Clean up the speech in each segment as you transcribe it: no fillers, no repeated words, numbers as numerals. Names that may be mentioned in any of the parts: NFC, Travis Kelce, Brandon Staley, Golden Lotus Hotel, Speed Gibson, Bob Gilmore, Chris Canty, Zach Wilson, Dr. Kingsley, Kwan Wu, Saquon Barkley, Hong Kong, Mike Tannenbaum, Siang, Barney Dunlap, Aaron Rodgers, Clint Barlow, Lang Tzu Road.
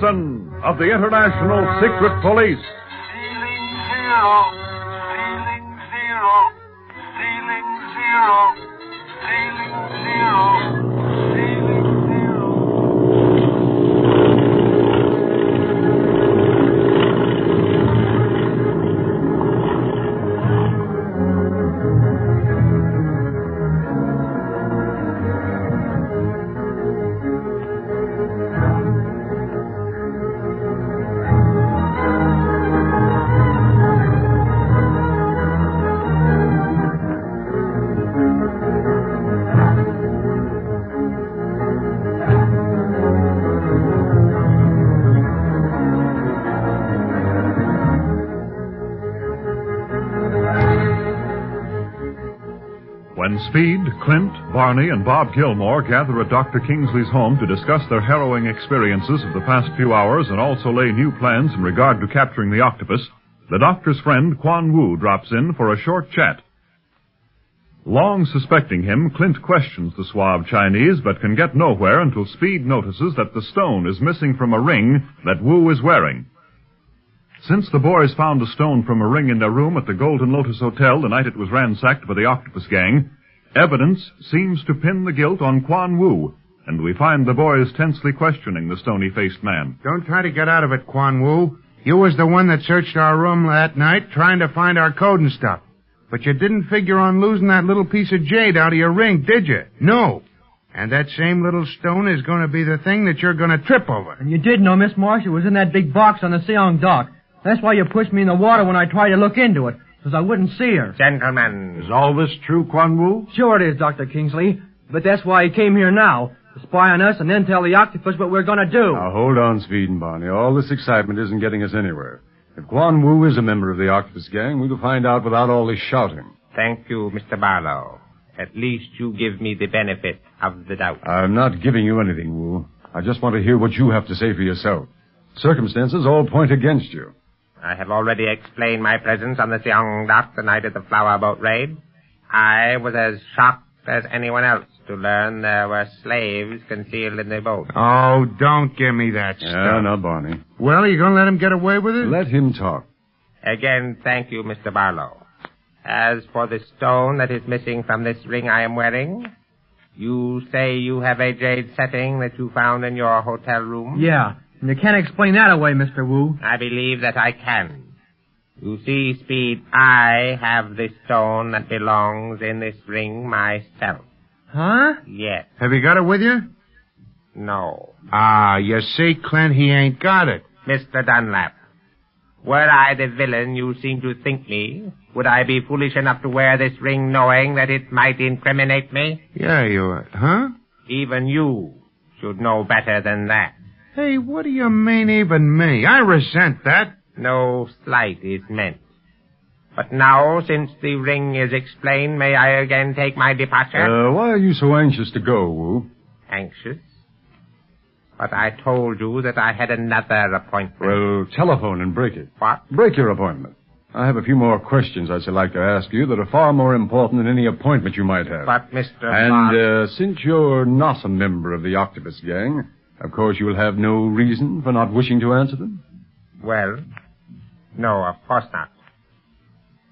Gibson of the International Secret Police. Ceiling zero. Ceiling zero. Ceiling zero. Ceiling zero. Ceiling Speed, Clint, Barney, and Bob Gilmore gather at Dr. Kingsley's home to discuss their harrowing experiences of the past few hours and also lay new plans in regard to capturing the octopus. The doctor's friend, Kwan Wu, drops in for a short chat. Long suspecting him, Clint questions the suave Chinese but can get nowhere until Speed notices that the stone is missing from a ring that Wu is wearing. Since the boys found a stone from a ring in their room at the Golden Lotus Hotel the night it was ransacked by the octopus gang, evidence seems to pin the guilt on Kwan Wu, and we find the boys tensely questioning the stony-faced man. Don't try to get out of it, Kwan Wu. You was the one that searched our room that night trying to find our code and stuff. But you didn't figure on losing that little piece of jade out of your ring, did you? No. And that same little stone is going to be the thing that you're going to trip over. And you did know Miss Marsh. It was in that big box on the Siang dock. That's why you pushed me in the water when I tried to look into it. Because I wouldn't see her. Gentlemen, is all this true, Kwan Wu? Sure it is, Dr. Kingsley. But that's why he came here now, to spy on us and then tell the octopus what we're going to do. Now, hold on, Speed and Barney. All this excitement isn't getting us anywhere. If Kwan Wu is a member of the octopus gang, we'll find out without all this shouting. Thank you, Mr. Barlow. At least you give me the benefit of the doubt. I'm not giving you anything, Wu. I just want to hear what you have to say for yourself. Circumstances all point against you. I have already explained my presence on the Siang dock the night of the flower boat raid. I was as shocked as anyone else to learn there were slaves concealed in the boat. Oh, don't give me that stuff. Yeah, no, Barney. Well, are you going to let him get away with it? Let him talk. Again, thank you, Mr. Barlow. As for the stone that is missing from this ring I am wearing, you say you have a jade setting that you found in your hotel room? Yeah. You can't explain that away, Mr. Wu. I believe that I can. You see, Speed, I have this stone that belongs in this ring myself. Huh? Yes. Have you got it with you? No. Ah, you see, Clint, he ain't got it. Mr. Dunlap, were I the villain you seem to think me, would I be foolish enough to wear this ring knowing that it might incriminate me? Yeah, you would. Huh? Even you should know better than that. Hey, what do you mean, even me? I resent that. No slight is meant. But now, since the ring is explained, may I again take my departure? Why are you so anxious to go, Wu? Anxious? But I told you that I had another appointment. Well, telephone and break it. What? Break your appointment. I have a few more questions I'd like to ask you that are far more important than any appointment you might have. But, Mr. And since you're not a member of the Octopus Gang, of course, you'll have no reason for not wishing to answer them? Well, no, of course not.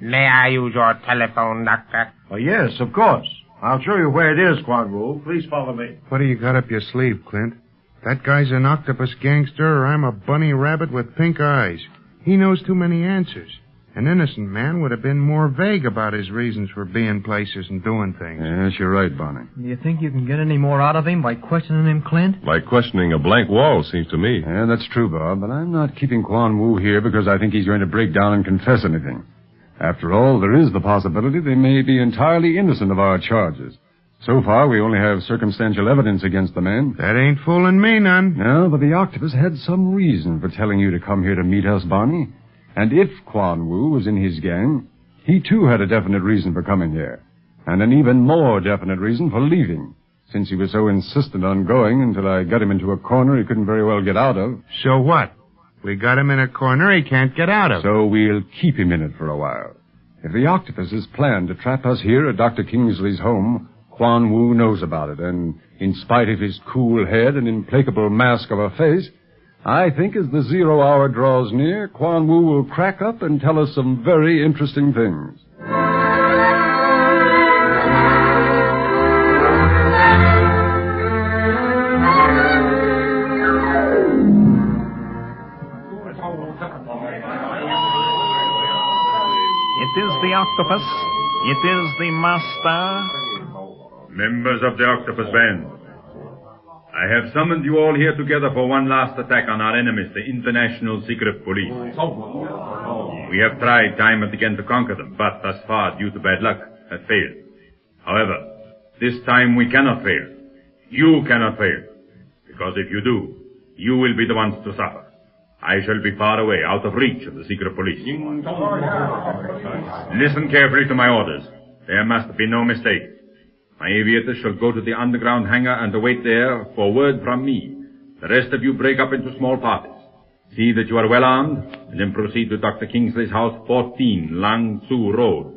May I use your telephone, Doctor? Oh, yes, of course. I'll show you where it is, Kwan Wu. Please follow me. What do you got up your sleeve, Clint? That guy's an octopus gangster, or I'm a bunny rabbit with pink eyes. He knows too many answers. An innocent man would have been more vague about his reasons for being places and doing things. Yes, you're right, Barney. Do you think you can get any more out of him by questioning him, Clint? Like questioning a blank wall, seems to me. Yeah, that's true, Bob, but I'm not keeping Kwan Wu here because I think he's going to break down and confess anything. After all, there is the possibility they may be entirely innocent of our charges. So far, we only have circumstantial evidence against the man. That ain't fooling me none. No, but the octopus had some reason for telling you to come here to meet us, Barney. And if Kwan Wu was in his gang, he too had a definite reason for coming here, and an even more definite reason for leaving, since he was so insistent on going until I got him into a corner he couldn't very well get out of. So what? We got him in a corner he can't get out of. So we'll keep him in it for a while. If the octopus's plan to trap us here at Dr. Kingsley's home, Kwan Wu knows about it, and in spite of his cool head and implacable mask of a face, I think as the 0 hour draws near, Kwan Wu will crack up and tell us some very interesting things. It is the octopus. It is the master. Members of the octopus band, I have summoned you all here together for one last attack on our enemies, the International Secret Police. We have tried time and again to conquer them, but thus far, due to bad luck, have failed. However, this time we cannot fail. You cannot fail. Because if you do, you will be the ones to suffer. I shall be far away, out of reach of the secret police. Listen carefully to my orders. There must be no mistake. My aviators shall go to the underground hangar and await there for word from me. The rest of you break up into small parties. See that you are well armed, and then proceed to Dr. Kingsley's house 14, Lang Tzu Road.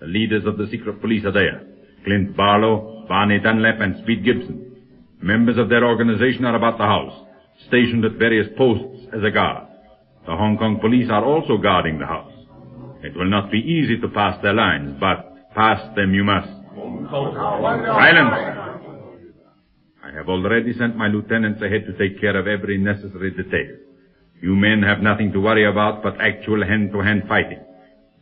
The leaders of the secret police are there. Clint Barlow, Barney Dunlap, and Speed Gibson. Members of their organization are about the house, stationed at various posts as a guard. The Hong Kong police are also guarding the house. It will not be easy to pass their lines, but pass them you must. Silence! I have already sent my lieutenants ahead to take care of every necessary detail. You men have nothing to worry about but actual hand-to-hand fighting.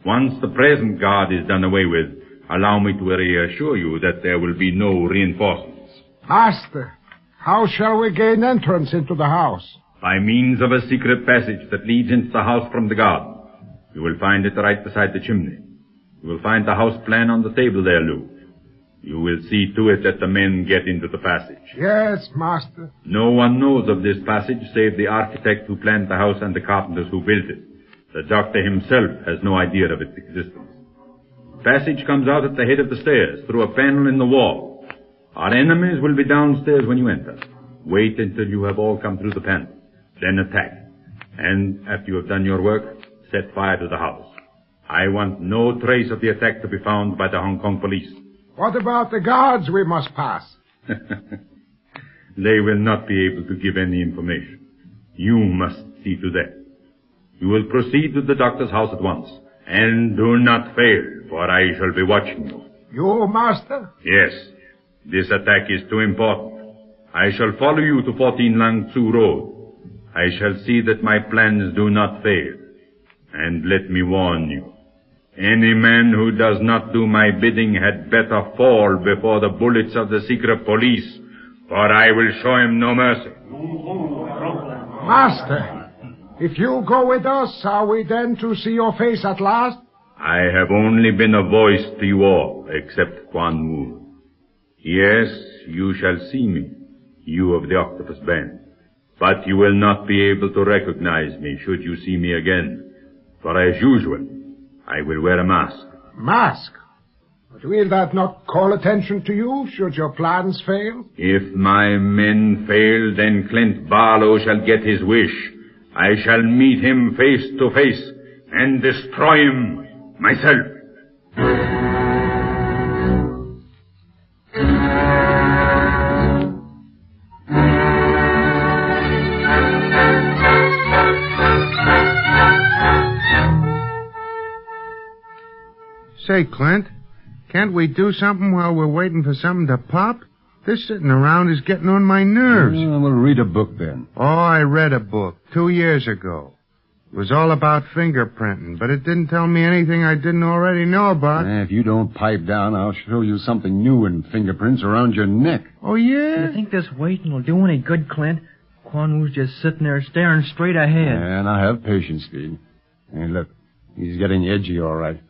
Once the present guard is done away with, allow me to reassure you that there will be no reinforcements. Master! How shall we gain entrance into the house? By means of a secret passage that leads into the house from the garden. You will find it right beside the chimney. You will find the house plan on the table there, Lou. You will see to it that the men get into the passage. Yes, master. No one knows of this passage save the architect who planned the house and the carpenters who built it. The doctor himself has no idea of its existence. The passage comes out at the head of the stairs through a panel in the wall. Our enemies will be downstairs when you enter. Wait until you have all come through the panel. Then attack. And after you have done your work, set fire to the house. I want no trace of the attack to be found by the Hong Kong police. What about the guards we must pass? They will not be able to give any information. You must see to that. You will proceed to the doctor's house at once. And do not fail, for I shall be watching you. You, master? Yes. This attack is too important. I shall follow you to 14 Lang Tzu Road. I shall see that my plans do not fail. And let me warn you, any man who does not do my bidding had better fall before the bullets of the secret police, for I will show him no mercy. Master, if you go with us, are we then to see your face at last? I have only been a voice to you all, except Kwan Wu. Yes, you shall see me, you of the octopus band. But you will not be able to recognize me should you see me again. For as usual, I will wear a mask. Mask? But will that not call attention to you should your plans fail? If my men fail, then Clint Barlow shall get his wish. I shall meet him face to face and destroy him myself. Say, Clint, can't we do something while we're waiting for something to pop? This sitting around is getting on my nerves. We'll read a book then. Oh, I read a book 2 years ago. It was all about fingerprinting, but it didn't tell me anything I didn't already know about. If you don't pipe down, I'll show you something new in fingerprints around your neck. Oh, yeah? You think this waiting will do any good, Clint? Kwan Wu's just sitting there staring straight ahead. Yeah, and I have patience, Speed. And look, he's getting edgy, all right.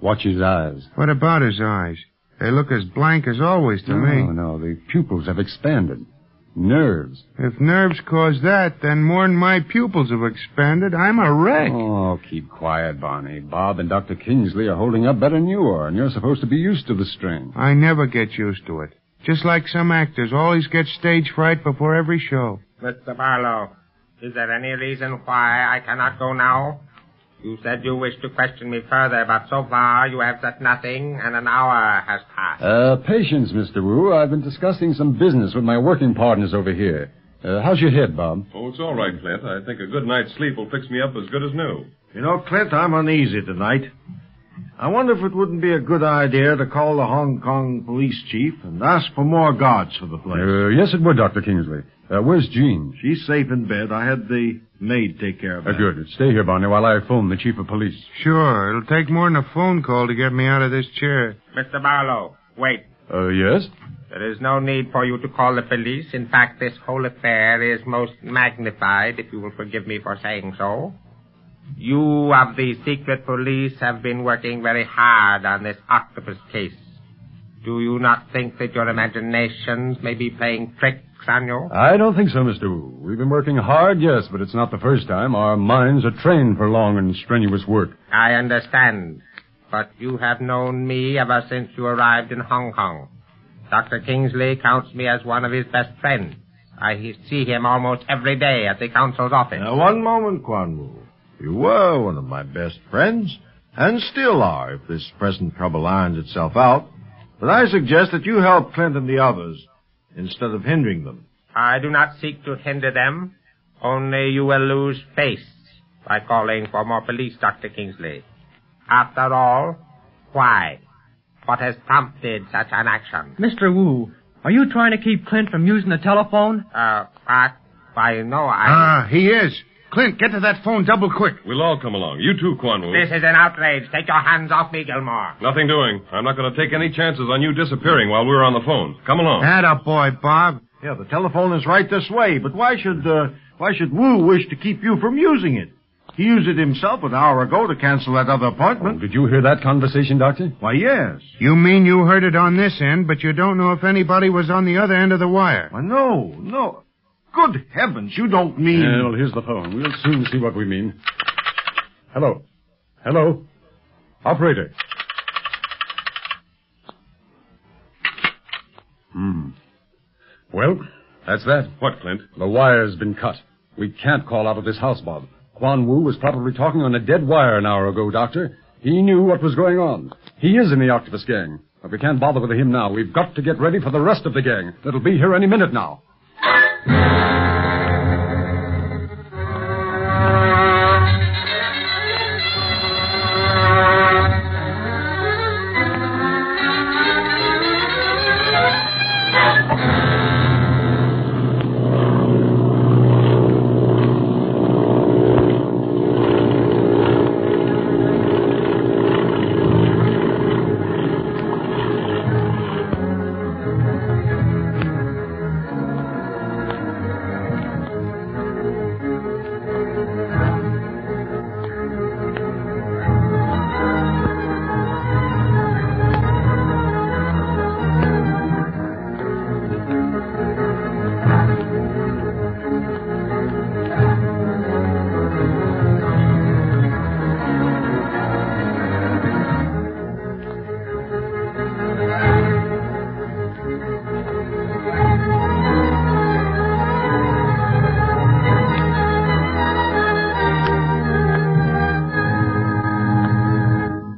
Watch his eyes. What about his eyes? They look as blank as always to me. No, the pupils have expanded. Nerves. If nerves cause that, then more'n my pupils have expanded. I'm a wreck. Oh, keep quiet, Barney. Bob and Dr. Kingsley are holding up better than you are, and you're supposed to be used to the strain. I never get used to it. Just like some actors always get stage fright before every show. Mr. Barlow, is there any reason why I cannot go now? You said you wished to question me further, but so far you have said nothing, and an hour has passed. Patience, Mr. Wu. I've been discussing some business with my working partners over here. How's your head, Bob? Oh, it's all right, Clint. I think a good night's sleep will fix me up as good as new. You know, Clint, I'm uneasy tonight. I wonder if it wouldn't be a good idea to call the Hong Kong police chief and ask for more guards for the place. Yes, it would, Dr. Kingsley. Where's Jean? She's safe in bed. I had the maid take care of her. Good. Stay here, Barney, while I phone the chief of police. Sure. It'll take more than a phone call to get me out of this chair. Mr. Barlow, wait. Yes? There is no need for you to call the police. In fact, this whole affair is most magnified, if you will forgive me for saying so. You of the secret police have been working very hard on this octopus case. Do you not think that your imaginations may be playing tricks on you? I don't think so, Mr. Wu. We've been working hard, yes, but it's not the first time. Our minds are trained for long and strenuous work. I understand. But you have known me ever since you arrived in Hong Kong. Dr. Kingsley counts me as one of his best friends. I see him almost every day at the counsel's office. Now, one moment, Kwan Wu. You were one of my best friends, and still are, if this present trouble irons itself out. But I suggest that you help Clint and the others instead of hindering them. I do not seek to hinder them. Only you will lose face by calling for more police, Dr. Kingsley. After all, why? What has prompted such an action? Mr. Wu, are you trying to keep Clint from using the telephone? He is. Clint, get to that phone double quick. We'll all come along. You too, Kwan Wu. This is an outrage. Take your hands off me, Gilmore. Nothing doing. I'm not going to take any chances on you disappearing while we're on the phone. Come along. Atta boy, Bob. Yeah, the telephone is right this way, but why should Wu wish to keep you from using it? He used it himself an hour ago to cancel that other appointment. Oh, did you hear that conversation, Doctor? Why, yes. You mean you heard it on this end, but you don't know if anybody was on the other end of the wire? Why, no. Good heavens, you don't mean... Well, here's the phone. We'll soon see what we mean. Hello? Operator. Well, that's that. What, Clint? The wire's been cut. We can't call out of this house, Bob. Kwan Wu was probably talking on a dead wire an hour ago, Doctor. He knew what was going on. He is in the Octopus Gang. But we can't bother with him now. We've got to get ready for the rest of the gang. That'll be here any minute now.